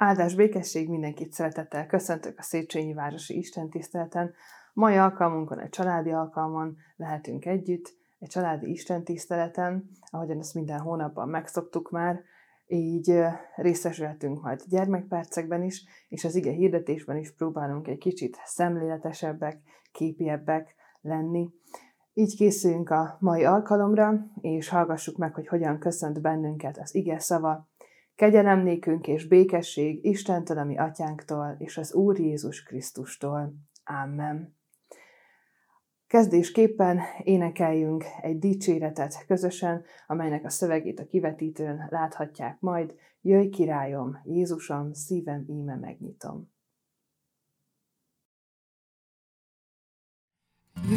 Áldás békesség, mindenkit szeretettel köszöntök a Széchenyi Városi Istentiszteleten. Mai alkalmunkon, egy családi alkalmon lehetünk együtt, egy családi istentiszteleten, ahogyan ezt minden hónapban megszoktuk már, így részesülhetünk majd gyermekpercekben is, és az ige hirdetésben is próbálunk egy kicsit szemléletesebbek, képiebbek lenni. Így készüljünk a mai alkalomra, és hallgassuk meg, hogy hogyan köszönt bennünket az ige szava. Kegyelem nékünk és békesség Istentől, a mi atyánktól, és az Úr Jézus Krisztustól. Amen. Kezdésképpen énekeljünk egy dicséretet közösen, amelynek a szövegét a kivetítőn láthatják majd. Jöjj, királyom, Jézusom, szívem íme megnyitom.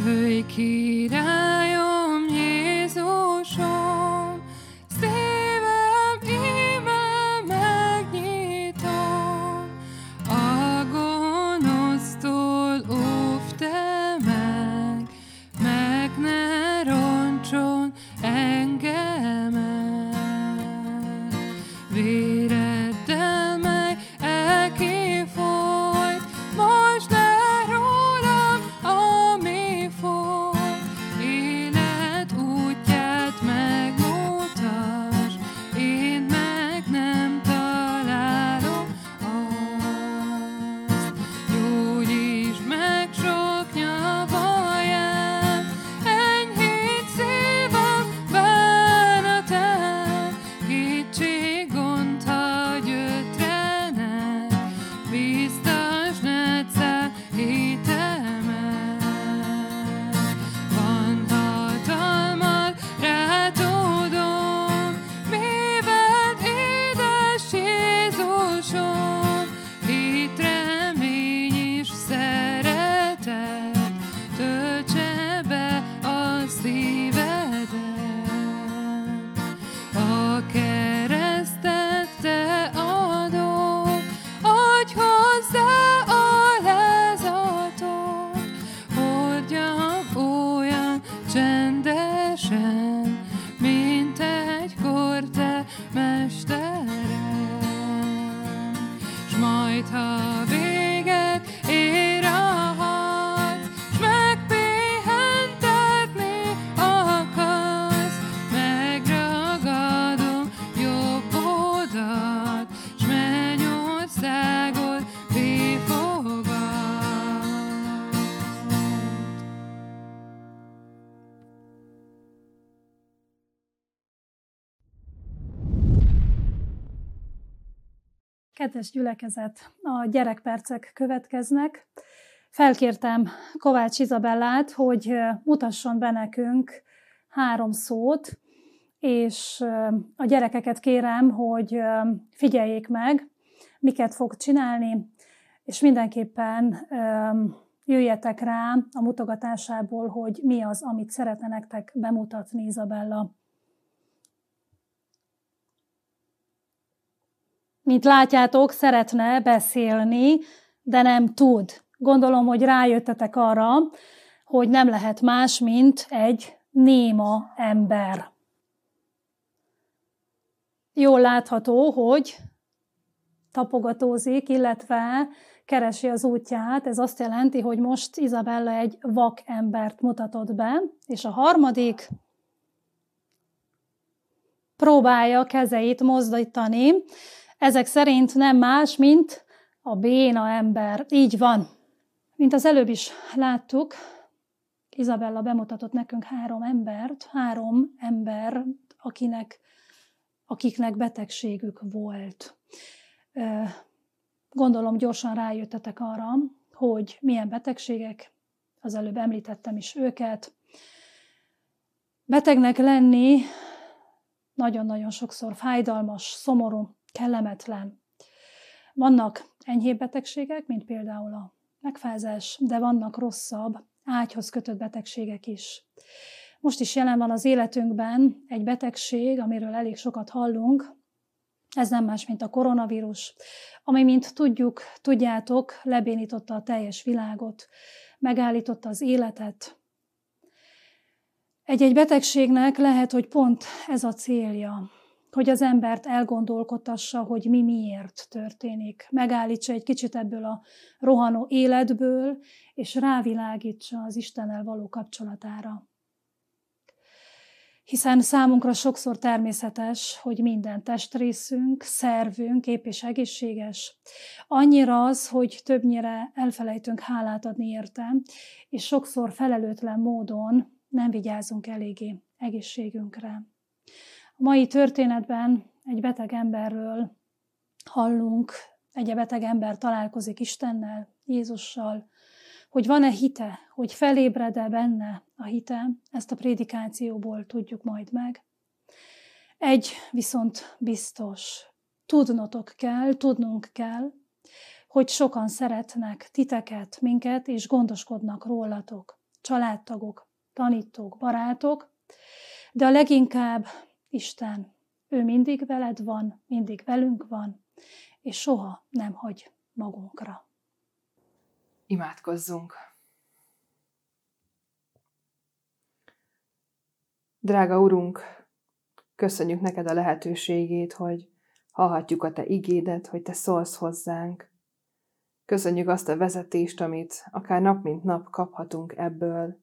Jöjj, királyom, Jézusom, szívem íme megnyitom, a gonosztól óvd te meg ne roncson engemet. Véreddel, mely elkifolyt, most le rólam, ami folyt. Élet útját megmutasd, én meg nem találom azt. Gyógyítsd meg sok nyavaját, enyhítsd szívem bánatát. Kétség, gond, hagy ötlenek, biztasd ne hitemet. Van hatalmad, rátudom, mivel édes Jézusom, hit, remény és szeretet, töltse be a szívedet. A keresztet te adod, adj hozzá alázatot, hordjam olyan csendesen, mint egykor te mesterem. S majd, ha véget ér a harc, s megpihentetni akarsz, megragadom jobbodat, s mennyországot befogadsz. Kedves gyülekezet, a gyerekpercek következnek. Felkértem Kovács Izabellát, hogy mutasson be nekünk 3 szót, és a gyerekeket kérem, hogy figyeljék meg, miket fog csinálni, és mindenképpen jöjjetek rá a mutogatásából, hogy mi az, amit szeretne nektek bemutatni Izabella. Mint látjátok, szeretne beszélni, de nem tud. Gondolom, hogy rájöttetek arra, hogy nem lehet más, mint egy néma ember. Jól látható, hogy tapogatózik, illetve keresi az útját. Ez azt jelenti, hogy most Izabella egy vak embert mutatott be. És a harmadik, próbálja kezeit mozdítani. Ezek szerint nem más, mint a béna ember. Így van. Mint az előbb is láttuk, Izabella bemutatott nekünk 3 embert, akiknek betegségük volt. Gondolom, gyorsan rájöttetek arra, hogy milyen betegségek, az előbb említettem is őket. Betegnek lenni nagyon-nagyon sokszor fájdalmas, szomorú, kellemetlen. Vannak enyhébb betegségek, mint például a megfázás, de vannak rosszabb, ágyhoz kötött betegségek is. Most is jelen van az életünkben egy betegség, amiről elég sokat hallunk. Ez nem más, mint a koronavírus, ami, mint tudjátok, lebénította a teljes világot, megállította az életet. Egy-egy betegségnek lehet, hogy pont ez a célja, hogy az embert elgondolkodtassa, hogy mi miért történik. Megállítsa egy kicsit ebből a rohanó életből, és rávilágítsa az Istennel való kapcsolatára. Hiszen számunkra sokszor természetes, hogy minden testrészünk, szervünk épp és egészséges. Annyira az, hogy többnyire elfelejtünk hálát adni érte, és sokszor felelőtlen módon nem vigyázunk eléggé egészségünkre. A mai történetben egy beteg emberről hallunk, egy beteg ember találkozik Istennel, Jézussal, hogy van-e hite, hogy felébred-e benne a hite, ezt a prédikációból tudjuk majd meg. Egy viszont biztos, tudnunk kell, hogy sokan szeretnek titeket, minket, és gondoskodnak rólatok, családtagok, tanítók, barátok, de a leginkább Isten, ő mindig veled van, mindig velünk van, és soha nem hagy magunkra. Imádkozzunk! Drága Urunk, köszönjük neked a lehetőségét, hogy hallhatjuk a te igédet, hogy te szólsz hozzánk. Köszönjük azt a vezetést, amit akár nap mint nap kaphatunk ebből.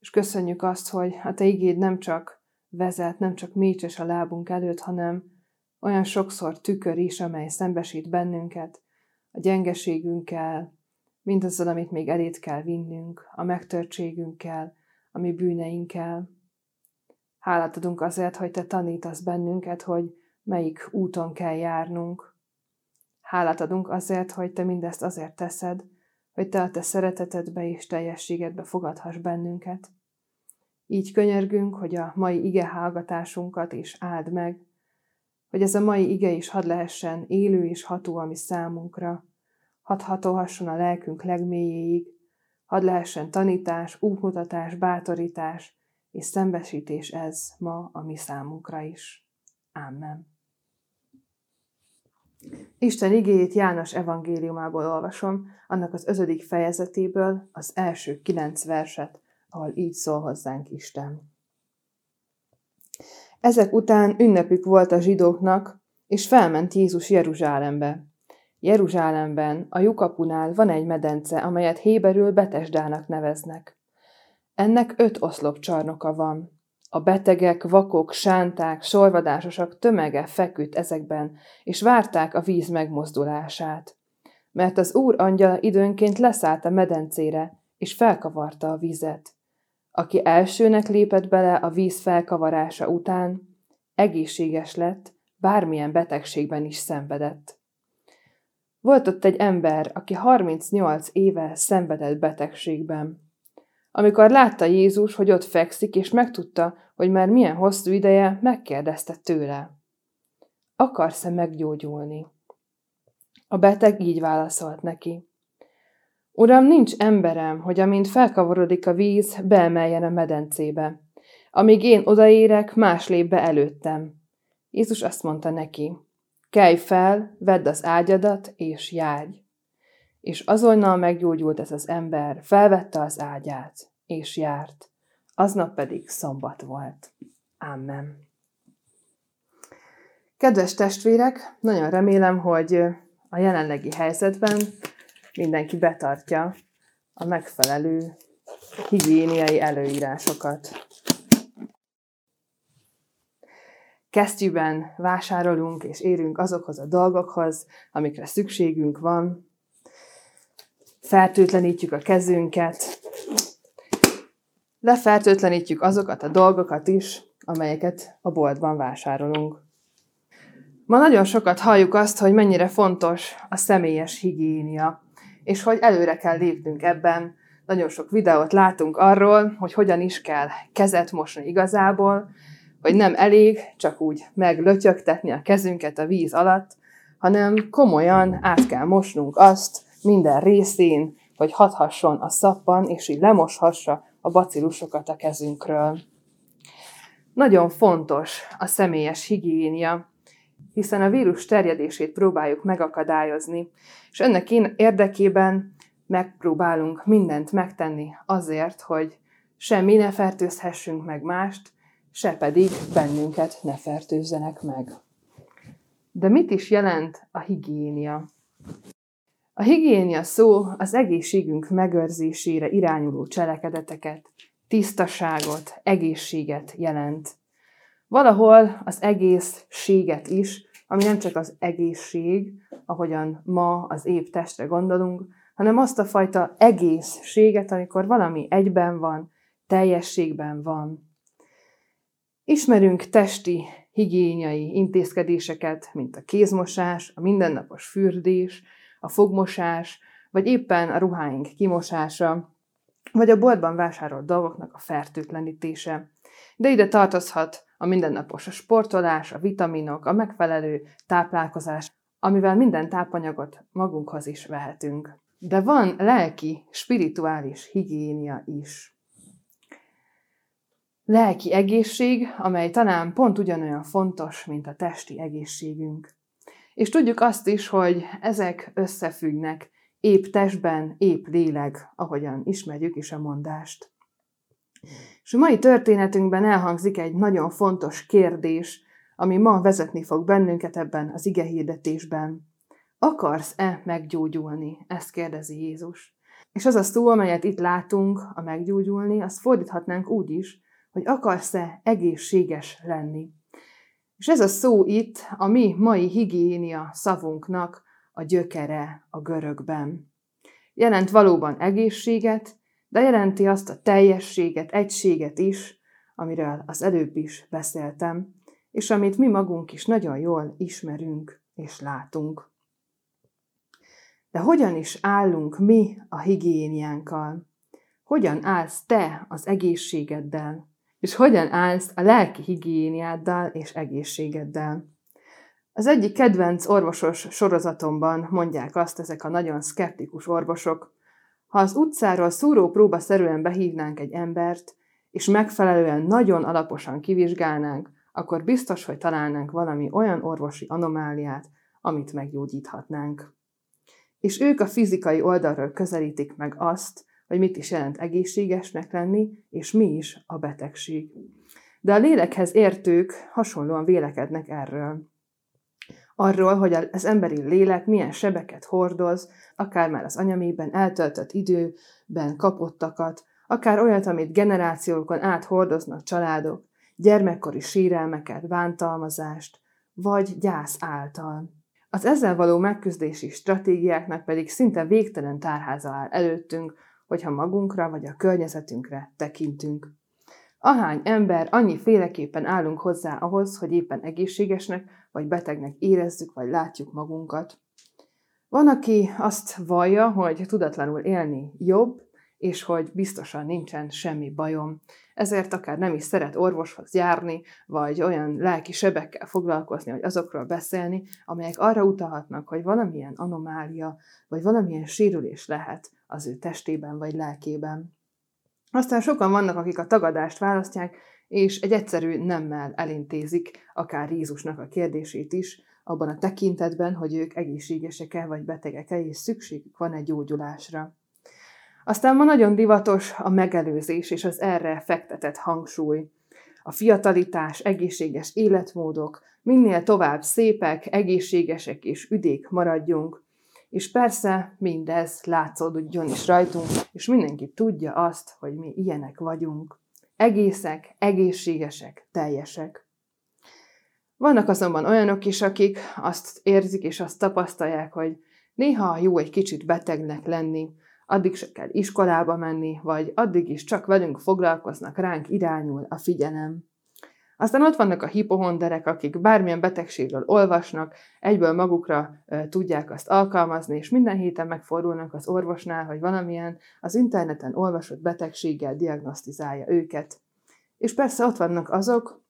És köszönjük azt, hogy a te igéd nem csak vezet, nem csak mécses a lábunk előtt, hanem olyan sokszor tükör is, amely szembesít bennünket a gyengeségünkkel, mindazzal, amit még elét kell vinnünk, a megtörtségünkkel, a mi bűneinkkel. Hálát adunk azért, hogy te tanítasz bennünket, hogy melyik úton kell járnunk. Hálát adunk azért, hogy te mindezt azért teszed, hogy te a te szeretetedbe és teljességedbe fogadhass bennünket. Így könyörgünk, hogy a mai ige hallgatásunkat is áld meg, hogy ez a mai ige is hadd lehessen élő és ható a mi számunkra, hadd hatolhasson a lelkünk legmélyéig, hadd lehessen tanítás, útmutatás, bátorítás és szembesítés ez ma a mi számunkra is. Amen. Isten igéjét János evangéliumából olvasom, annak az 5. fejezetéből az első 9 verset, ahol így szól hozzánk Isten. Ezek után ünnepük volt a zsidóknak, és felment Jézus Jeruzsálembe. Jeruzsálemben, a lyukapunál van egy medence, amelyet Héberül Betesdának neveznek. Ennek 5 oszlopcsarnoka van. A betegek, vakok, sánták, sorvadásosak tömege feküdt ezekben, és várták a víz megmozdulását. Mert az Úr angyala időnként leszállt a medencére, és felkavarta a vizet. Aki elsőnek lépett bele a víz felkavarása után, egészséges lett, bármilyen betegségben is szenvedett. Volt ott egy ember, aki 38 éve szenvedett betegségben. Amikor látta Jézus, hogy ott fekszik, és megtudta, hogy már milyen hosszú ideje, megkérdezte tőle. Akarsz-e meggyógyulni? A beteg így válaszolt neki. Uram, nincs emberem, hogy amint felkavarodik a víz, beemeljen a medencébe. Amíg én odaérek, más lép be előttem. Jézus azt mondta neki. Kelj fel, vedd az ágyadat, és járj. És azonnal meggyógyult ez az ember, felvette az ágyát, és járt. Aznap pedig szombat volt. Amen. Kedves testvérek, nagyon remélem, hogy a jelenlegi helyzetben mindenki betartja a megfelelő higiéniai előírásokat. Kesztyűben vásárolunk és érünk azokhoz a dolgokhoz, amikre szükségünk van. Fertőtlenítjük a kezünket. Lefertőtlenítjük azokat a dolgokat is, amelyeket a boltban vásárolunk. Ma nagyon sokat halljuk azt, hogy mennyire fontos a személyes higiénia, és hogy előre kell lépnünk ebben. Nagyon sok videót látunk arról, hogy hogyan is kell kezet mosni igazából, hogy nem elég csak úgy meglötyögtetni a kezünket a víz alatt, hanem komolyan át kell mosnunk azt minden részén, hogy hathasson a szappan, és így lemoshassa a bacillusokat a kezünkről. Nagyon fontos a személyes higiénia, hiszen a vírus terjedését próbáljuk megakadályozni, és ennek érdekében megpróbálunk mindent megtenni azért, hogy semmi ne fertőzhessünk meg mást, se pedig bennünket ne fertőzzenek meg. De mit is jelent a higiénia? A higiénia szó az egészségünk megőrzésére irányuló cselekedeteket, tisztaságot, egészséget jelent. Valahol az egészséget is, ami nem csak az egészség, ahogyan ma az épp testre gondolunk, hanem azt a fajta egészséget, amikor valami egyben van, teljességben van. Ismerünk testi higiéniai intézkedéseket, mint a kézmosás, a mindennapos fürdés, a fogmosás, vagy éppen a ruháink kimosása, vagy a boltban vásárolt dolgoknak a fertőtlenítése. De ide tartozhat a mindennapos a sportolás, a vitaminok, a megfelelő táplálkozás, amivel minden tápanyagot magunkhoz is vehetünk. De van lelki, spirituális higiénia is. Lelki egészség, amely talán pont ugyanolyan fontos, mint a testi egészségünk. És tudjuk azt is, hogy ezek összefüggnek épp testben, épp lélek, ahogyan ismerjük is a mondást. És a mai történetünkben elhangzik egy nagyon fontos kérdés, ami ma vezetni fog bennünket ebben az igehirdetésben. Akarsz-e meggyógyulni? Ezt kérdezi Jézus. És az a szó, amelyet itt látunk, a meggyógyulni, azt fordíthatnánk úgy is, hogy akarsz-e egészséges lenni. És ez a szó itt a mi mai higiénia szavunknak a gyökere a görögben. Jelent valóban egészséget, de jelenti azt a teljességet, egységet is, amiről az előbb is beszéltem, és amit mi magunk is nagyon jól ismerünk és látunk. De hogyan is állunk mi a higiéniánkkal? Hogyan állsz te az egészségeddel? És hogyan állsz a lelki higiéniáddal és egészségeddel? Az egyik kedvenc orvosos sorozatomban mondják azt ezek a nagyon szkeptikus orvosok, ha az utcáról szúrópróbaszerűen behívnánk egy embert, és megfelelően nagyon alaposan kivizsgálnánk, akkor biztos, hogy találnánk valami olyan orvosi anomáliát, amit meggyógyíthatnánk. És ők a fizikai oldalról közelítik meg azt, hogy mit is jelent egészségesnek lenni, és mi is a betegség. De a lélekhez értők hasonlóan vélekednek erről. Arról, hogy az emberi lélek milyen sebeket hordoz, akár már az anyamében eltöltött időben kapottakat, akár olyat, amit generációkon át hordoznak családok, gyermekkori sérelmeket, bántalmazást, vagy gyász által. Az ezzel való megküzdési stratégiáknak pedig szinte végtelen tárháza áll előttünk, hogyha magunkra vagy a környezetünkre tekintünk. Ahány ember, annyi féleképpen állunk hozzá ahhoz, hogy éppen egészségesnek vagy betegnek érezzük, vagy látjuk magunkat. Van, aki azt vallja, hogy tudatlanul élni jobb, és hogy biztosan nincsen semmi bajom. Ezért akár nem is szeret orvoshoz járni, vagy olyan lelki sebekkel foglalkozni, vagy azokról beszélni, amelyek arra utalhatnak, hogy valamilyen anomália, vagy valamilyen sérülés lehet az ő testében, vagy lelkében. Aztán sokan vannak, akik a tagadást választják, és egy egyszerű nemmel elintézik akár Jézusnak a kérdését is, abban a tekintetben, hogy ők egészségesek-e vagy betegek-e, és szükségük van egy gyógyulásra. Aztán ma nagyon divatos a megelőzés és az erre fektetett hangsúly. A fiatalitás, egészséges életmódok, minél tovább szépek, egészségesek és üdék maradjunk. És persze mindez látszódjon is rajtunk, és mindenki tudja azt, hogy mi ilyenek vagyunk. Egészek, egészségesek, teljesek. Vannak azonban olyanok is, akik azt érzik és azt tapasztalják, hogy néha jó egy kicsit betegnek lenni, addig se kell iskolába menni, vagy addig is csak velünk foglalkoznak, ránk irányul a figyelem. Aztán ott vannak a hipohonderek, akik bármilyen betegségről olvasnak, egyből magukra tudják azt alkalmazni, és minden héten megfordulnak az orvosnál, hogy valamilyen az interneten olvasott betegséggel diagnosztizálja őket. És persze ott vannak azok,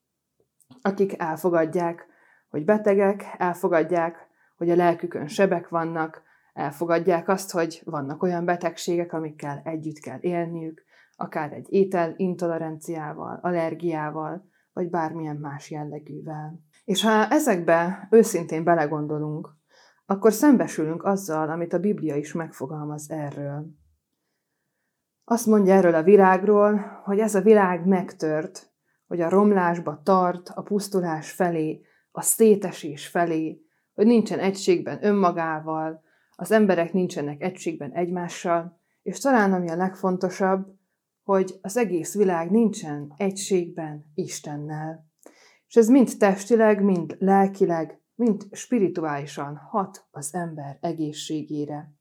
akik elfogadják, hogy betegek, elfogadják, hogy a lelkükön sebek vannak, elfogadják azt, hogy vannak olyan betegségek, amikkel együtt kell élniük, akár egy ételintoleranciával, allergiával, vagy bármilyen más jellegűvel. És ha ezekbe őszintén belegondolunk, akkor szembesülünk azzal, amit a Biblia is megfogalmaz erről. Azt mondja erről a világról, hogy ez a világ megtört, hogy a romlásba tart, a pusztulás felé, a szétesés felé, hogy nincsen egységben önmagával, az emberek nincsenek egységben egymással, és talán ami a legfontosabb, hogy az egész világ nincsen egységben Istennel. És ez mind testileg, mind lelkileg, mind spirituálisan hat az ember egészségére.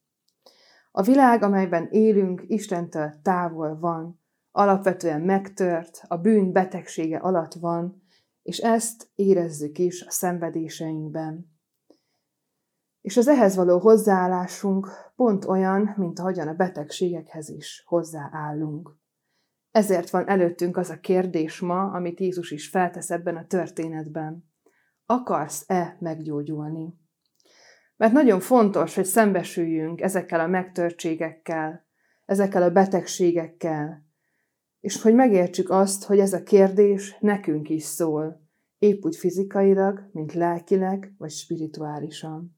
A világ, amelyben élünk, Istentől távol van, alapvetően megtört, a bűn betegsége alatt van, és ezt érezzük is a szenvedéseinkben. És az ehhez való hozzáállásunk pont olyan, mint ahogyan a betegségekhez is hozzáállunk. Ezért van előttünk az a kérdés ma, amit Jézus is feltesz ebben a történetben. Akarsz-e meggyógyulni? Mert nagyon fontos, hogy szembesüljünk ezekkel a megtörtségekkel, ezekkel a betegségekkel, és hogy megértsük azt, hogy ez a kérdés nekünk is szól, épp úgy fizikailag, mint lelkileg, vagy spirituálisan.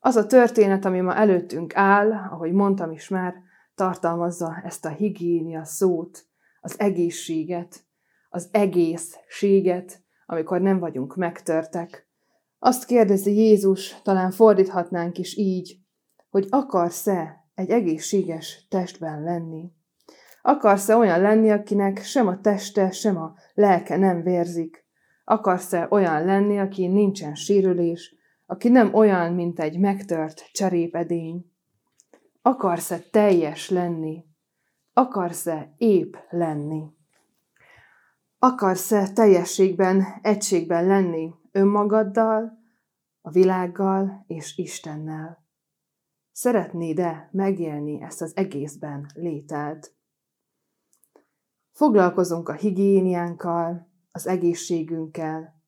Az a történet, ami ma előttünk áll, ahogy mondtam is már, tartalmazza ezt a higiénia szót, az egészséget, az egészséget, amikor nem vagyunk megtörtek. Azt kérdezi Jézus, talán fordíthatnánk is így, hogy akarsz-e egy egészséges testben lenni? Akarsz-e olyan lenni, akinek sem a teste, sem a lelke nem vérzik? Akarsz-e olyan lenni, aki nincsen sérülés, aki nem olyan, mint egy megtört cserépedény? Akarsz-e teljes lenni? Akarsz-e épp lenni? Akarsz-e teljességben, egységben lenni önmagaddal, a világgal és Istennel? Szeretnéd-e megélni ezt az egészben lételt? Foglalkozunk a higiéniánkkal, az egészségünkkel.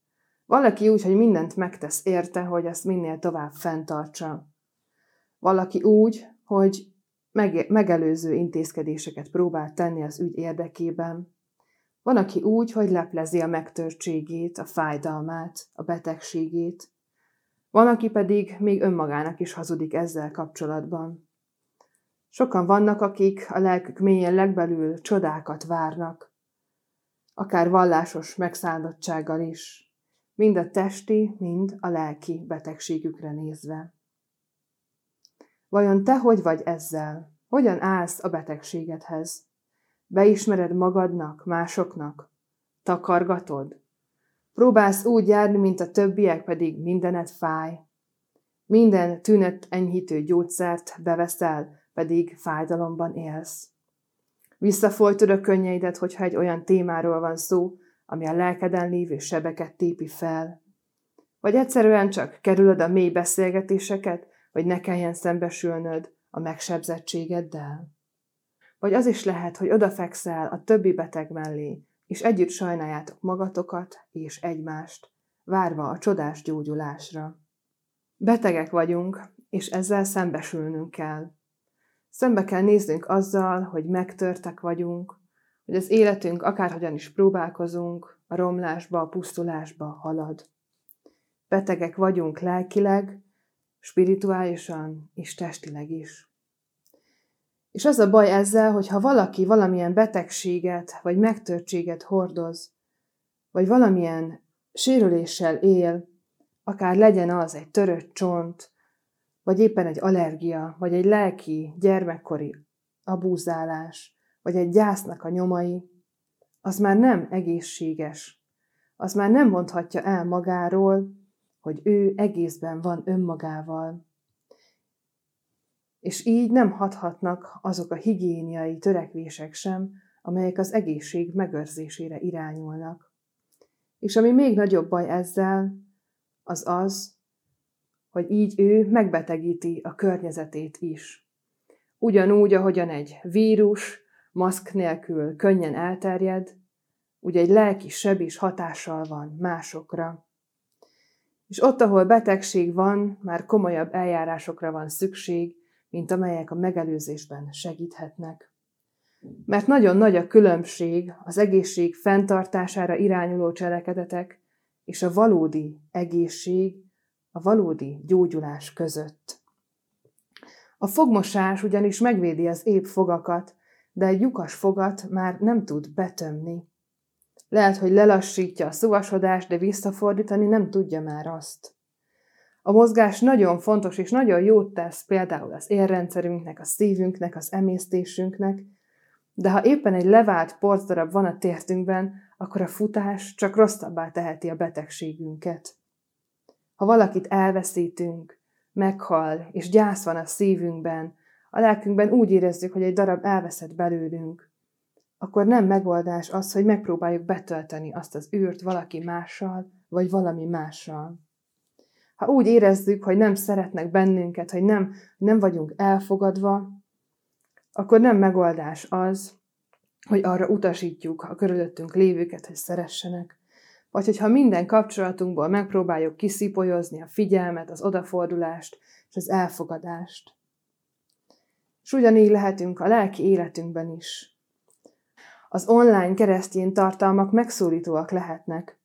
Valaki úgy, hogy mindent megtesz érte, hogy ezt minél tovább fenntartsa. Valaki úgy, hogy megelőző intézkedéseket próbál tenni az ügy érdekében. Van, aki úgy, hogy leplezi a megtörtségét, a fájdalmát, a betegségét. Van, aki pedig még önmagának is hazudik ezzel kapcsolatban. Sokan vannak, akik a lelkük mélyen legbelül csodákat várnak, akár vallásos megszállottsággal is, mind a testi, mind a lelki betegségükre nézve. Vajon te hogy vagy ezzel? Hogyan állsz a betegségedhez? Beismered magadnak, másoknak? Takargatod? Próbálsz úgy járni, mint a többiek, pedig mindened fáj? Minden tünet enyhítő gyógyszert beveszel, pedig fájdalomban élsz? Visszafolytod a könnyeidet, hogyha egy olyan témáról van szó, ami a lelkeden lévő sebeket tépi fel. Vagy egyszerűen csak kerülöd a mély beszélgetéseket, hogy ne kelljen szembesülnöd a megsebzettségeddel. Vagy az is lehet, hogy odafekszel a többi beteg mellé, és együtt sajnáljátok magatokat és egymást, várva a csodás gyógyulásra. Betegek vagyunk, és ezzel szembesülnünk kell. Szembe kell néznünk azzal, hogy megtörtek vagyunk, hogy az életünk akárhogyan is próbálkozunk, a romlásba, a pusztulásba halad. Betegek vagyunk lelkileg, spirituálisan és testileg is. És az a baj ezzel, hogy ha valaki valamilyen betegséget vagy megtörtséget hordoz, vagy valamilyen sérüléssel él, akár legyen az egy törött csont, vagy éppen egy allergia, vagy egy lelki, gyermekkori abúzálás, vagy egy gyásznak a nyomai, az már nem egészséges. Az már nem mondhatja el magáról, hogy ő egészben van önmagával. És így nem hathatnak azok a higiéniai törekvések sem, amelyek az egészség megőrzésére irányulnak. És ami még nagyobb baj ezzel, az az, hogy így ő megbetegíti a környezetét is. Ugyanúgy, ahogyan egy vírus maszk nélkül könnyen elterjed, ugye egy lelki seb is hatással van másokra. És ott, ahol betegség van, már komolyabb eljárásokra van szükség, mint amelyek a megelőzésben segíthetnek. Mert nagyon nagy a különbség az egészség fenntartására irányuló cselekedetek és a valódi egészség, a valódi gyógyulás között. A fogmosás ugyanis megvédi az épp fogakat, de egy lyukas fogat már nem tud betömni. Lehet, hogy lelassítja a szuvasodást, de visszafordítani nem tudja már azt. A mozgás nagyon fontos és nagyon jót tesz például az érrendszerünknek, a szívünknek, az emésztésünknek, de ha éppen egy levált porcdarab van a tértünkben, akkor a futás csak rosszabbá teheti a betegségünket. Ha valakit elveszítünk, meghal és gyász van a szívünkben, a lelkünkben úgy érezzük, hogy egy darab elveszett belőlünk, akkor nem megoldás az, hogy megpróbáljuk betölteni azt az űrt valaki mással, vagy valami mással. Ha úgy érezzük, hogy nem szeretnek bennünket, hogy nem vagyunk elfogadva, akkor nem megoldás az, hogy arra utasítjuk a körülöttünk lévőket, hogy szeressenek. Vagy hogyha minden kapcsolatunkból megpróbáljuk kiszipolyozni a figyelmet, az odafordulást és az elfogadást. És ugyanígy lehetünk a lelki életünkben is. Az online keresztény tartalmak megszólítóak lehetnek,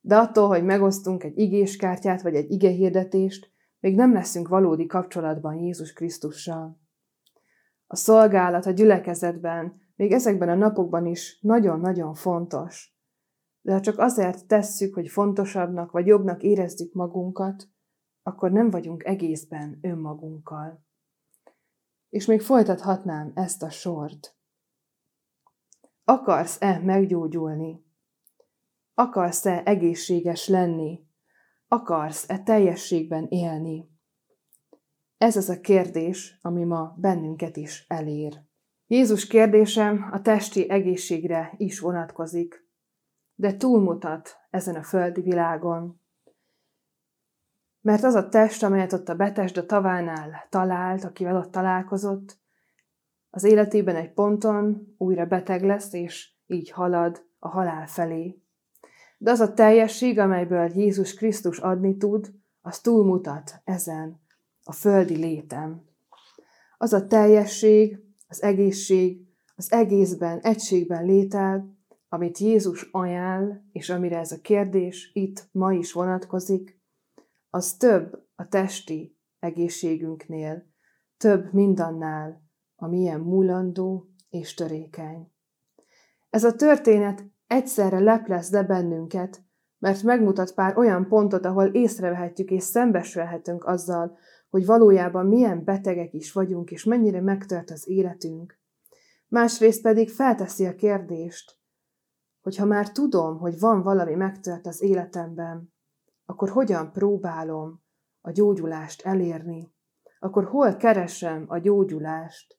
de attól, hogy megosztunk egy igéskártyát vagy egy igehirdetést, még nem leszünk valódi kapcsolatban Jézus Krisztussal. A szolgálat a gyülekezetben, még ezekben a napokban is nagyon-nagyon fontos. De ha csak azért tesszük, hogy fontosabbnak vagy jobbnak érezzük magunkat, akkor nem vagyunk egészben önmagunkkal. És még folytathatnám ezt a sort. Akarsz-e meggyógyulni? Akarsz-e egészséges lenni? Akarsz-e teljességben élni? Ez az a kérdés, ami ma bennünket is elér. Jézus kérdésem a testi egészségre is vonatkozik, de túlmutat ezen a földi világon. Mert az a test, amelyet ott a Betesda tavánál talált, akivel ott találkozott, az életében egy ponton újra beteg lesz, és így halad a halál felé. De az a teljesség, amelyből Jézus Krisztus adni tud, az túlmutat ezen a földi létem. Az a teljesség, az egészség, az egészben, egységben létel, amit Jézus ajánl, és amire ez a kérdés itt ma is vonatkozik, az több a testi egészségünknél, több mindannál, amilyen múlandó és törékeny. Ez a történet egyszerre leplez le bennünket, mert megmutat pár olyan pontot, ahol észrevehetjük és szembesülhetünk azzal, hogy valójában milyen betegek is vagyunk, és mennyire megtört az életünk. Másrészt pedig felteszi a kérdést, hogy ha már tudom, hogy van valami megtört az életemben, akkor hogyan próbálom a gyógyulást elérni? Akkor hol keresem a gyógyulást?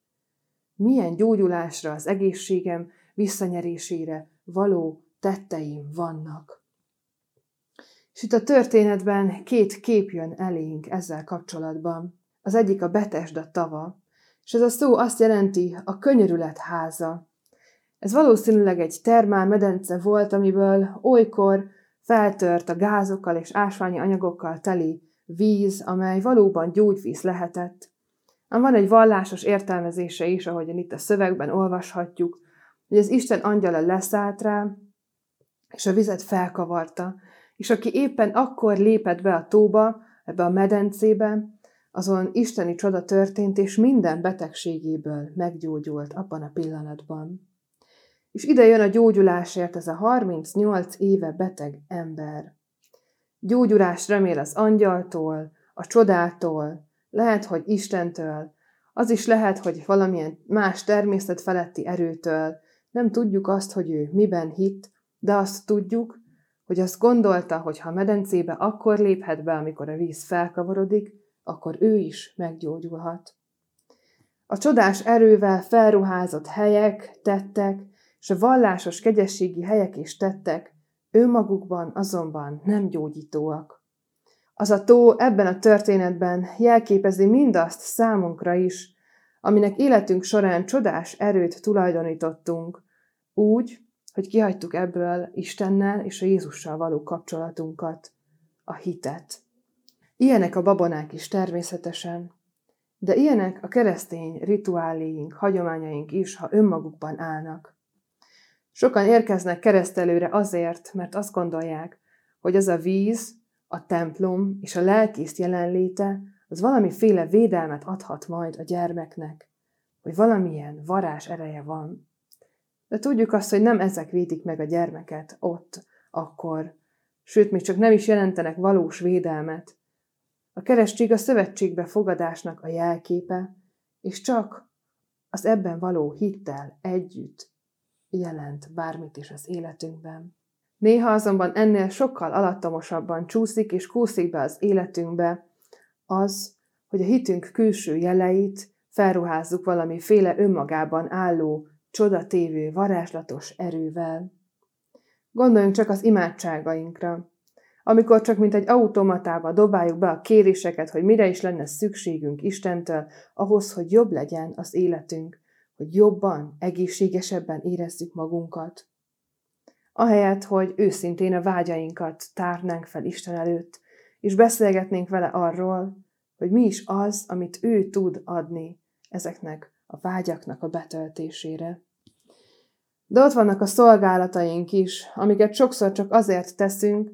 Milyen gyógyulásra, az egészségem visszanyerésére való tetteim vannak? És itt a történetben két kép jön elénk ezzel kapcsolatban. Az egyik a Betesda tava, és ez a szó azt jelenti, a könyörület háza. Ez valószínűleg egy termálmedence volt, amiből olykor feltört a gázokkal és ásványi anyagokkal teli víz, amely valóban gyógyvíz lehetett. Ám van egy vallásos értelmezése is, ahogyan itt a szövegben olvashatjuk, hogy az Isten angyala leszállt rá, és a vizet felkavarta, és aki éppen akkor lépett be a tóba, ebbe a medencébe, azon isteni csoda történt, és minden betegségéből meggyógyult abban a pillanatban. És ide jön a gyógyulásért ez a 38 éve beteg ember. Gyógyulás remél az angyaltól, a csodától, lehet, hogy Istentől, az is lehet, hogy valamilyen más természetfeletti erőtől. Nem tudjuk azt, hogy ő miben hitt, de azt tudjuk, hogy azt gondolta, hogy ha a medencébe akkor léphet be, amikor a víz felkavarodik, akkor ő is meggyógyulhat. A csodás erővel felruházott helyek, tettek, és a vallásos kegyességi helyek és tettek önmagukban azonban nem gyógyítóak. Az a tó ebben a történetben jelképezi mindazt számunkra is, aminek életünk során csodás erőt tulajdonítottunk, úgy, hogy kihagytuk ebből Istennel és a Jézussal való kapcsolatunkat, a hitet. Ilyenek a babonák is természetesen, de ilyenek a keresztény rituáléink, hagyományaink is, ha önmagukban állnak. Sokan érkeznek keresztelőre azért, mert azt gondolják, hogy az a víz, a templom és a lelkész jelenléte, az valamiféle védelmet adhat majd a gyermeknek, hogy valamilyen varázs ereje van, de tudjuk azt, hogy nem ezek védik meg a gyermeket ott, akkor, sőt, még csak nem is jelentenek valós védelmet. A keresztség a szövetségbe fogadásnak a jelképe, és csak az ebben való hittel együtt jelent bármit is az életünkben. Néha azonban ennél sokkal alattomosabban csúszik és kúszik be az életünkbe az, hogy a hitünk külső jeleit felruházzuk valamiféle önmagában álló, csodatévő, varázslatos erővel. Gondoljunk csak az imádságainkra, amikor csak mint egy automatába dobáljuk be a kéréseket, hogy mire is lenne szükségünk Istentől, ahhoz, hogy jobb legyen az életünk, hogy jobban, egészségesebben érezzük magunkat. Ahelyett, hogy őszintén a vágyainkat tárnánk fel Isten előtt, és beszélgetnénk vele arról, hogy mi is az, amit ő tud adni ezeknek a vágyaknak a betöltésére. De ott vannak a szolgálataink is, amiket sokszor csak azért teszünk,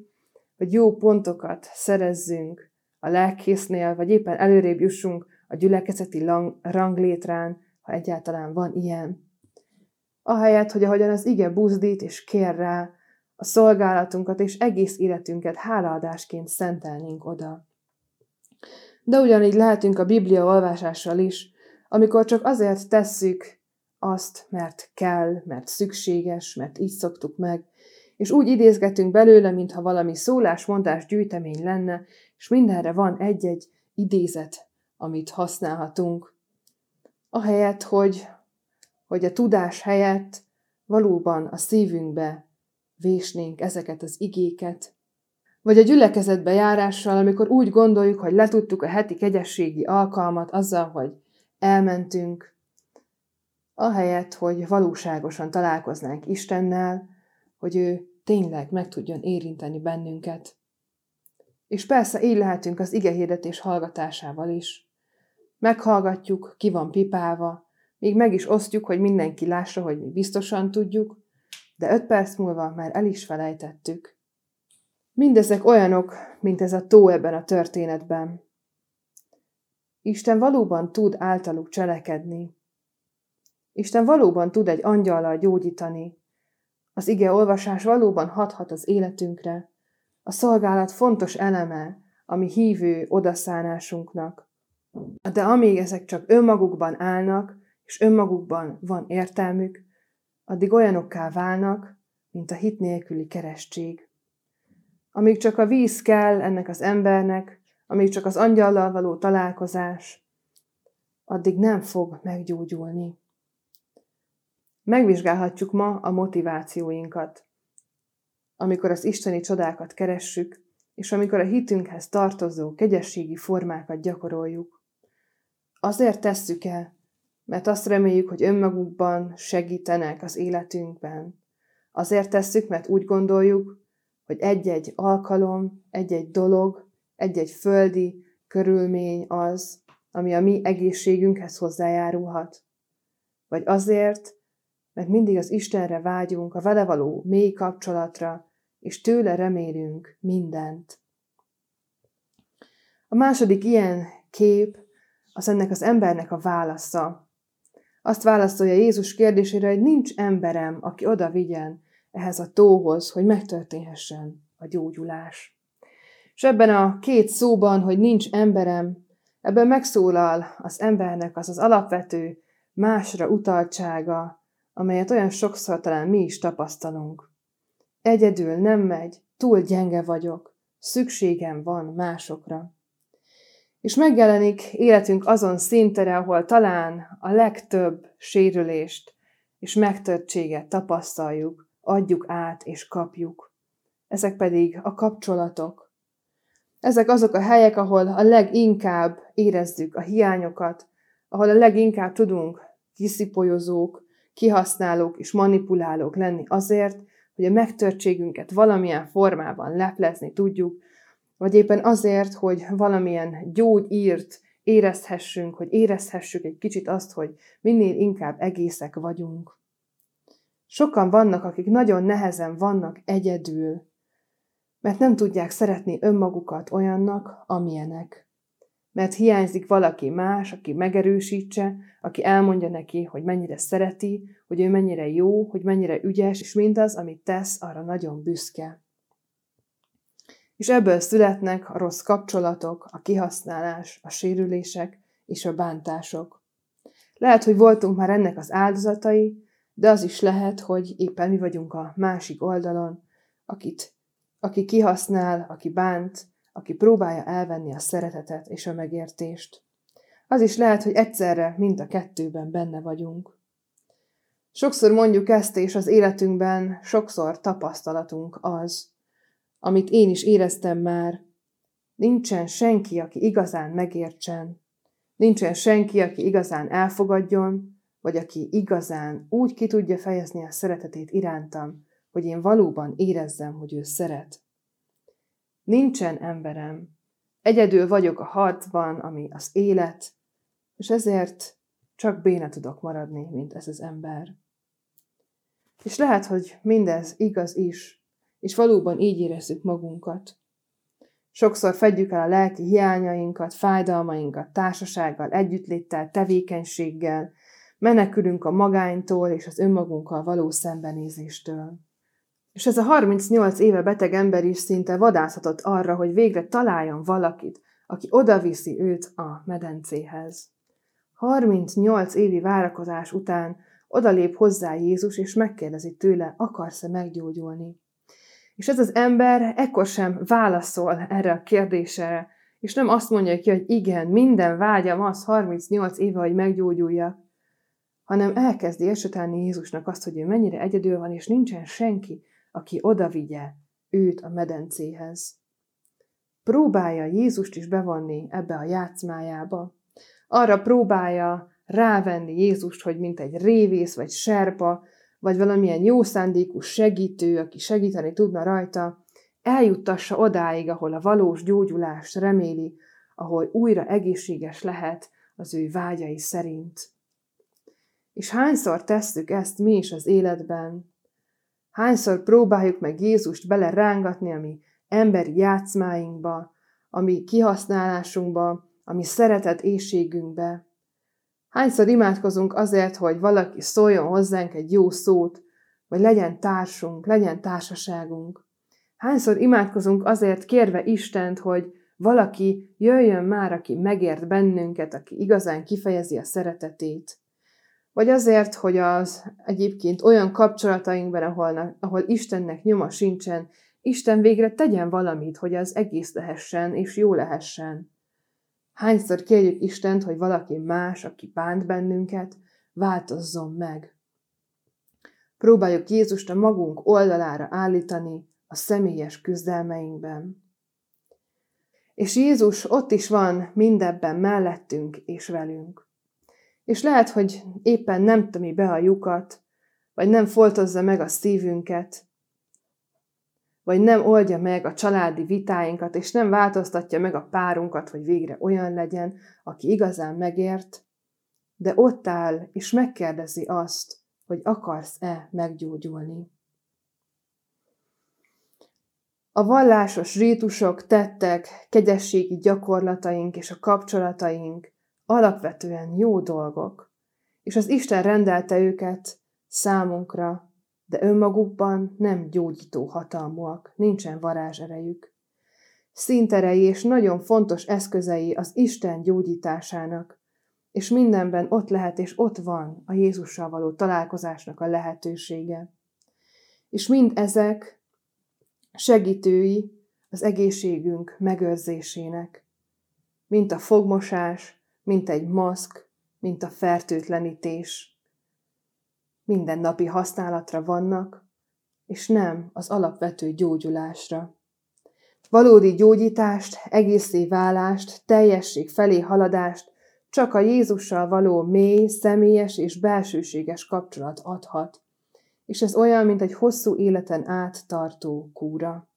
hogy jó pontokat szerezzünk a lelkésznél, vagy éppen előrébb jussunk a gyülekezeti ranglétrán, ha egyáltalán van ilyen. Ahelyett, hogy ahogyan az ige buzdít és kér rá, a szolgálatunkat és egész életünket hálaadásként szentelnénk oda. De ugyanígy lehetünk a Biblia olvasással is, amikor csak azért tesszük azt, mert kell, mert szükséges, mert így szoktuk meg, és úgy idézgetünk belőle, mintha valami szólásmondás gyűjtemény lenne, és mindenre van egy-egy idézet, amit használhatunk. Ahelyett, hogy a tudás helyett valóban a szívünkbe vésnénk ezeket az igéket. Vagy a gyülekezetbe járással, amikor úgy gondoljuk, hogy letudtuk a heti kegyességi alkalmat azzal, hogy elmentünk, ahelyett, hogy valóságosan találkoznánk Istennel, hogy ő tényleg meg tudjon érinteni bennünket. És persze így lehetünk az igehirdetés hallgatásával is. Meghallgatjuk, ki van pipálva, még meg is osztjuk, hogy mindenki lássa, hogy mi biztosan tudjuk, de 5 perc múlva már el is felejtettük. Mindezek olyanok, mint ez a tó ebben a történetben. Isten valóban tud általuk cselekedni. Isten valóban tud egy angyallal gyógyítani. Az ige olvasás valóban hathat az életünkre. A szolgálat fontos eleme, ami hívő odaszánásunknak. De amíg ezek csak önmagukban állnak, és önmagukban van értelmük, addig olyanokká válnak, mint a hit nélküli keresztség. Amíg csak a víz kell ennek az embernek, amíg csak az angyallal való találkozás, addig nem fog meggyógyulni. Megvizsgálhatjuk ma a motivációinkat, amikor az isteni csodákat keressük, és amikor a hitünkhez tartozó kegyességi formákat gyakoroljuk. Azért tesszük el, mert azt reméljük, hogy önmagukban segítenek az életünkben. Azért tesszük, mert úgy gondoljuk, hogy egy-egy alkalom, egy-egy dolog, egy-egy földi körülmény az, ami a mi egészségünkhez hozzájárulhat. Vagy azért, mert mindig az Istenre vágyunk, a vele való mély kapcsolatra, és tőle remélünk mindent. A második ilyen kép az ennek az embernek a válasza. Azt válaszolja Jézus kérdésére, hogy nincs emberem, aki oda vigyen ehhez a tóhoz, hogy megtörténhessen a gyógyulás. És ebben a 2 szóban, hogy nincs emberem, ebben megszólal az embernek az alapvető másra utaltsága, amelyet olyan sokszor talán mi is tapasztalunk. Egyedül nem megy, túl gyenge vagyok, szükségem van másokra. És megjelenik életünk azon szintere, ahol talán a legtöbb sérülést és megtörtséget tapasztaljuk, adjuk át és kapjuk. Ezek pedig a kapcsolatok. Ezek azok a helyek, ahol a leginkább érezzük a hiányokat, ahol a leginkább tudunk kiszipolyozók, kihasználók és manipulálók lenni azért, hogy a megtörtségünket valamilyen formában leplezni tudjuk, vagy éppen azért, hogy valamilyen gyógyírt érezhessünk, hogy érezhessük egy kicsit azt, hogy minél inkább egészek vagyunk. Sokan vannak, akik nagyon nehezen vannak egyedül, mert nem tudják szeretni önmagukat olyannak, amilyenek. mert hiányzik valaki más, aki megerősítse, aki elmondja neki, hogy mennyire szereti, hogy ő mennyire jó, hogy mennyire ügyes, és mindaz, amit tesz, arra nagyon büszke. És ebből születnek a rossz kapcsolatok, a kihasználás, a sérülések és a bántások. Lehet, hogy voltunk már ennek az áldozatai, de az is lehet, hogy éppen mi vagyunk a másik oldalon, aki kihasznál, aki bánt, aki próbálja elvenni a szeretetet és a megértést. Az is lehet, hogy egyszerre mind a kettőben benne vagyunk. Sokszor mondjuk ezt, és az életünkben sokszor tapasztalatunk az, amit én is éreztem már. Nincsen senki, aki igazán megértsen. Nincsen senki, aki igazán elfogadjon, vagy aki igazán úgy ki tudja fejezni a szeretetét irántam, hogy én valóban érezzem, hogy ő szeret. Nincsen emberem. Egyedül vagyok a harcban, ami az élet, és ezért csak béna tudok maradni, mint ez az ember. És lehet, hogy mindez igaz is, és valóban így érezzük magunkat. Sokszor fedjük el a lelki hiányainkat, fájdalmainkat, társasággal, együttléttel, tevékenységgel, menekülünk a magánytól és az önmagunkkal való szembenézéstől. És ez a 38 éve beteg ember is szinte vadászhatott arra, hogy végre találjon valakit, aki odaviszi őt a medencéhez. 38 évi várakozás után odalép hozzá Jézus, és megkérdezi tőle, akarsz-e meggyógyulni. És ez az ember ekkor sem válaszol erre a kérdésre, és nem azt mondja ki, hogy igen, minden vágyam az 38 éve, hogy meggyógyuljak, hanem elkezdi esetlenül Jézusnak azt, hogy ő mennyire egyedül van, és nincsen senki, aki odavigye őt a medencéhez. Próbálja Jézust is bevonni ebbe a játszmájába. Arra próbálja rávenni Jézust, hogy mint egy révész, vagy serpa, vagy valamilyen jószándékú segítő, aki segíteni tudna rajta, eljuttassa odáig, ahol a valós gyógyulást reméli, ahol újra egészséges lehet az ő vágyai szerint. És hányszor tesszük ezt mi is az életben? Hányszor próbáljuk meg Jézust belerángatni a mi emberi játszmáinkba, a mi kihasználásunkba, a mi szeretet éhségünkbe? Hányszor imádkozunk azért, hogy valaki szóljon hozzánk egy jó szót, vagy legyen társunk, legyen társaságunk? Hányszor imádkozunk azért, kérve Istent, hogy valaki jöjjön már, aki megért bennünket, aki igazán kifejezi a szeretetét? Vagy azért, hogy az egyébként olyan kapcsolatainkban, ahol Istennek nyoma sincsen, Isten végre tegyen valamit, hogy az egész lehessen és jó lehessen. Hányszor kérjük Istent, hogy valaki más, aki bánt bennünket, változzon meg. Próbáljuk Jézust a magunk oldalára állítani a személyes küzdelmeinkben. És Jézus ott is van mindebben mellettünk és velünk. És lehet, hogy éppen nem tömi be a lyukat, vagy nem foltozza meg a szívünket, vagy nem oldja meg a családi vitáinkat, és nem változtatja meg a párunkat, hogy végre olyan legyen, aki igazán megért, de ott áll, és megkérdezi azt, hogy akarsz-e meggyógyulni. A vallásos rítusok, tettek, kegyességi gyakorlataink és a kapcsolataink alapvetően jó dolgok, és az Isten rendelte őket számunkra, de önmagukban nem gyógyító hatalmúak, nincsen varázserejük. Szinterei és nagyon fontos eszközei az Isten gyógyításának, és mindenben ott lehet és ott van a Jézussal való találkozásnak a lehetősége. És mind ezek segítői az egészségünk megőrzésének, mint a fogmosás, mint egy maszk, mint a fertőtlenítés. Mindennapi használatra vannak, és nem az alapvető gyógyulásra. Valódi gyógyítást, egészé válást, teljesség felé haladást csak a Jézussal való mély, személyes és belsőséges kapcsolat adhat, és ez olyan, mint egy hosszú életen át tartó kúra.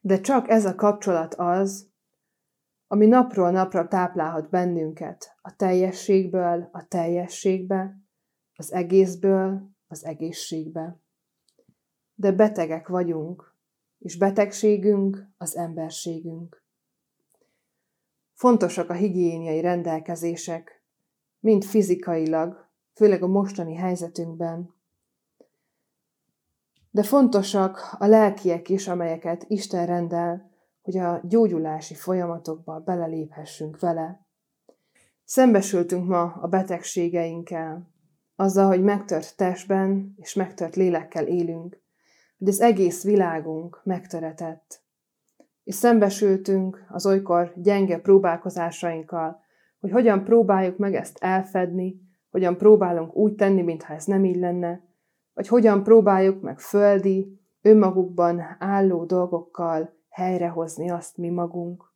De csak ez a kapcsolat az, ami napról napra táplálhat bennünket a teljességből a teljességbe, az egészből az egészségbe. De betegek vagyunk, és betegségünk az emberségünk. Fontosak a higiéniai rendelkezések, mind fizikailag, főleg a mostani helyzetünkben. De fontosak a lelkiek is, amelyeket Isten rendel, hogy a gyógyulási folyamatokba beleléphessünk vele. Szembesültünk ma a betegségeinkkel, azzal, hogy megtört testben és megtört lélekkel élünk, hogy az egész világunk megtöretett. És szembesültünk az olykor gyenge próbálkozásainkkal, hogy hogyan próbáljuk meg ezt elfedni, hogyan próbálunk úgy tenni, mintha ez nem így lenne, vagy hogyan próbáljuk meg földi, önmagukban álló dolgokkal helyrehozni azt mi magunk.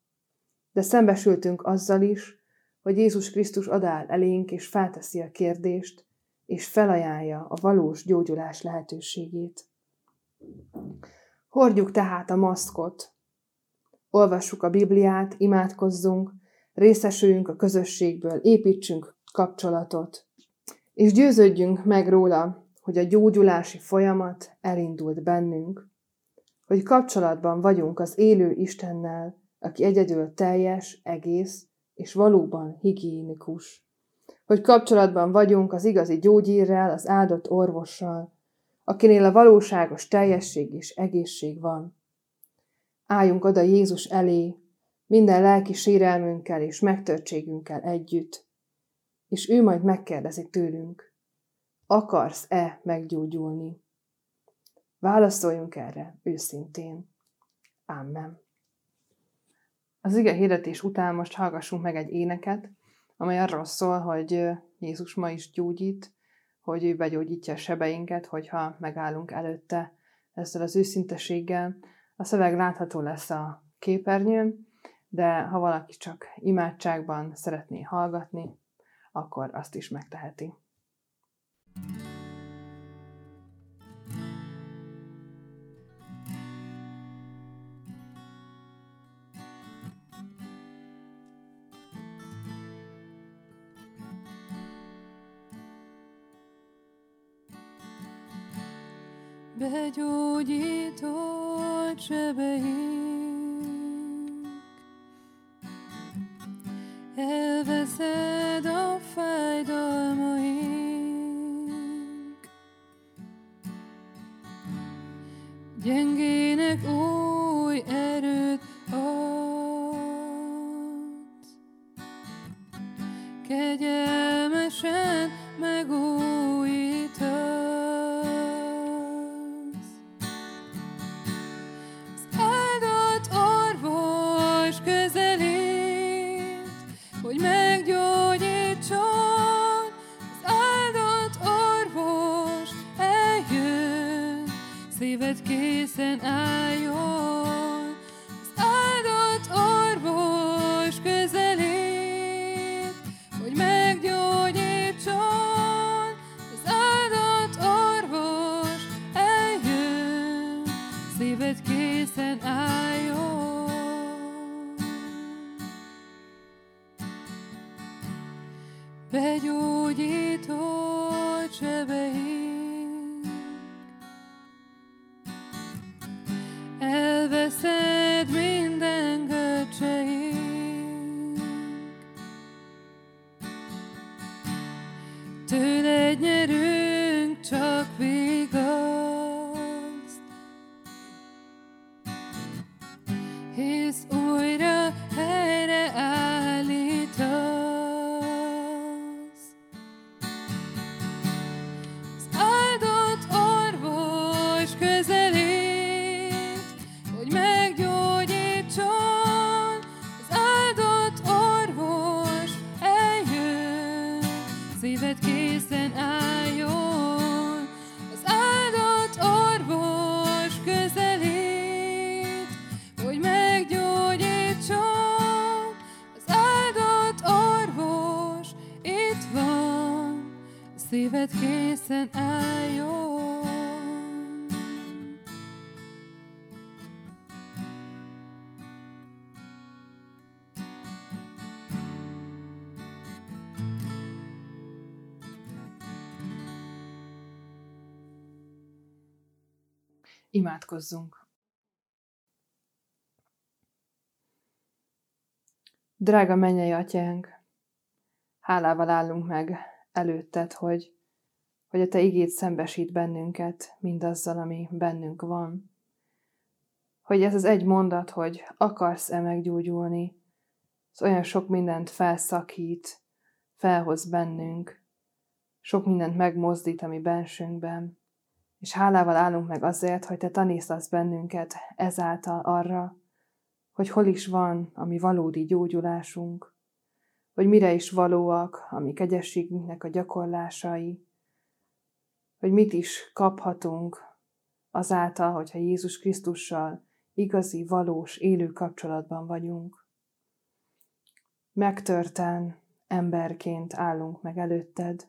De szembesültünk azzal is, hogy Jézus Krisztus adál elénk és felteszi a kérdést, és felajánlja a valós gyógyulás lehetőségét. Hordjuk tehát a maszkot. Olvassuk a Bibliát, imádkozzunk, részesüljünk a közösségből, építsünk kapcsolatot. És győződjünk meg róla, hogy a gyógyulási folyamat elindult bennünk, hogy kapcsolatban vagyunk az élő Istennel, aki egyedül teljes, egész és valóban higiénikus, hogy kapcsolatban vagyunk az igazi gyógyírrel, az áldott orvossal, akinél a valóságos teljesség és egészség van. Álljunk oda Jézus elé, minden lelki sérelmünkkel és megtörtségünkkel együtt, és ő majd megkérdezi tőlünk, akarsz-e meggyógyulni? Válaszoljunk erre őszintén. Amen. Az ige hirdetés után most hallgassunk meg egy éneket, amely arról szól, hogy Jézus ma is gyógyít, hogy ő begyógyítja a sebeinket, hogyha megállunk előtte ezzel az őszinteséggel. A szöveg látható lesz a képernyőn, de ha valaki csak imádságban szeretné hallgatni, akkor azt is megteheti. Begyógyított sebeink, elveszed a fájdalmaink, gyengének új erőt adsz, kegyelmesen megújítasz. Készen álljon, az áldott orvos közelét, hogy meggyógyítson, az áldott orvos eljön, szíved készen álljon. Begyógyított sebeid, elveszed minden göcseink, tőled nyerünk csak vigaszt, hisz újra helyreállítasz. Az áldott orvos közelé, szíved készen álljon, az áldott orvos közelét, hogy meggyógyítson, az áldott orvos itt van, szíved készen álljon. Imádkozzunk! Drága mennyei atyánk, hálával állunk meg előtted, hogy a te igéd szembesít bennünket mindazzal, ami bennünk van. Hogy ez az egy mondat, hogy akarsz-e meggyógyulni, az olyan sok mindent felszakít, felhoz bennünk, sok mindent megmozdít a mi bensünkben, és hálával állunk meg azért, hogy te tanítasz bennünket ezáltal arra, hogy hol is van a mi valódi gyógyulásunk, hogy mire is valóak a mi kegyességünknek a gyakorlásai, hogy mit is kaphatunk azáltal, hogyha Jézus Krisztussal igazi, valós, élő kapcsolatban vagyunk. Megtörtén emberként állunk meg előtted,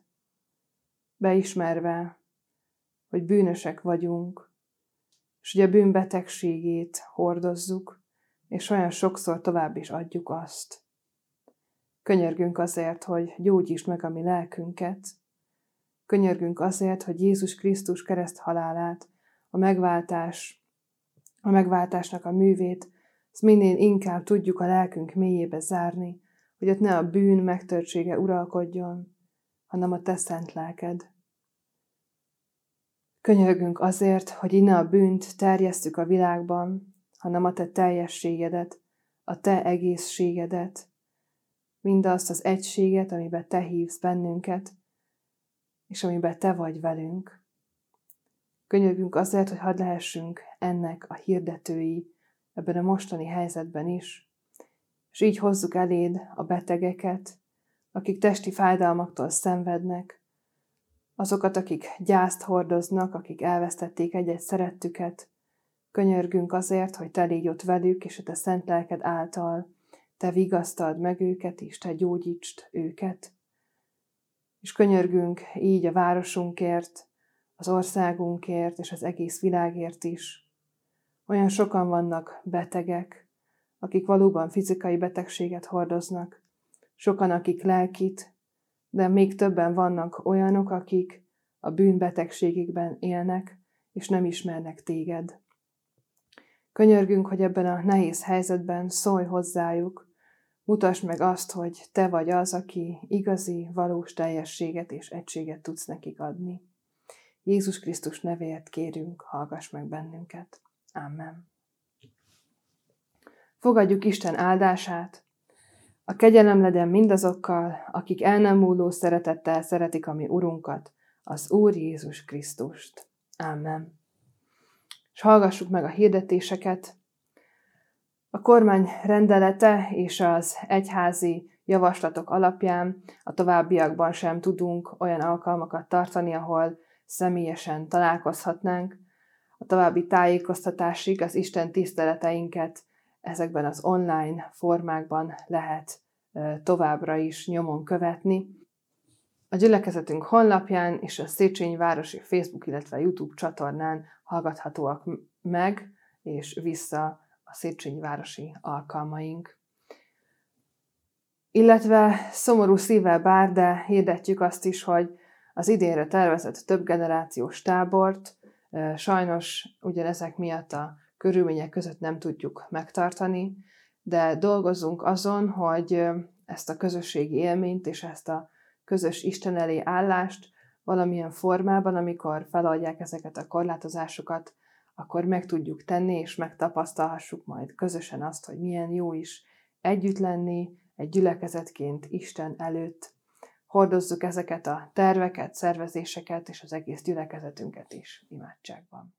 beismerve, hogy bűnösek vagyunk, és hogy a bűn betegségét hordozzuk, és olyan sokszor tovább is adjuk azt. Könyörgünk azért, hogy gyógyítsd meg a mi lelkünket. Könyörgünk azért, hogy Jézus Krisztus kereszthalálát, a megváltásnak a művét, ezt minél inkább tudjuk a lelkünk mélyébe zárni, hogy ott ne a bűn megtörtsége uralkodjon, hanem a te szent lelked. Könyörgünk azért, hogy innen a bűnt terjesztjük a világban, hanem a te teljességedet, a te egészségedet, mindazt az egységet, amiben te hívsz bennünket, és amiben te vagy velünk. Könyörgünk azért, hogy hadd lehessünk ennek a hirdetői ebben a mostani helyzetben is, és így hozzuk eléd a betegeket, akik testi fájdalmaktól szenvednek, azokat, akik gyászt hordoznak, akik elvesztették egy-egy szerettüket. Könyörgünk azért, hogy te légy ott velük, és a te szent lelked által te vigasztald meg őket, és te gyógyítsd őket. És könyörgünk így a városunkért, az országunkért, és az egész világért is. Olyan sokan vannak betegek, akik valóban fizikai betegséget hordoznak, sokan, akik lelkit, de még többen vannak olyanok, akik a bűnbetegségükben élnek, és nem ismernek téged. Könyörgünk, hogy ebben a nehéz helyzetben szólj hozzájuk, mutasd meg azt, hogy te vagy az, aki igazi, valós teljességet és egységet tudsz nekik adni. Jézus Krisztus nevéért kérünk, hallgass meg bennünket. Amen. Fogadjuk Isten áldását. A kegyelem legyen mindazokkal, akik el nem múló szeretettel szeretik a mi Urunkat, az Úr Jézus Krisztust. Amen. És hallgassuk meg a hirdetéseket. A kormány rendelete és az egyházi javaslatok alapján a továbbiakban sem tudunk olyan alkalmakat tartani, ahol személyesen találkozhatnánk. A további tájékoztatásig az Isten tiszteleteinket ezekben az online formákban lehet továbbra is nyomon követni. A gyülekezetünk honlapján és a Széchenyi Városi Facebook, illetve YouTube csatornán hallgathatóak meg és vissza a Széchenyi Városi alkalmaink. Illetve szomorú szívvel bár, de hirdetjük azt is, hogy az idénre tervezett több generációs tábort sajnos ugyanezek miatt a körülmények között nem tudjuk megtartani, de dolgozunk azon, hogy ezt a közösségi élményt és ezt a közös Isten elé állást valamilyen formában, amikor feladják ezeket a korlátozásokat, akkor meg tudjuk tenni, és megtapasztalhassuk majd közösen azt, hogy milyen jó is együtt lenni, egy gyülekezetként Isten előtt. Hordozzuk ezeket a terveket, szervezéseket, és az egész gyülekezetünket is imádságban.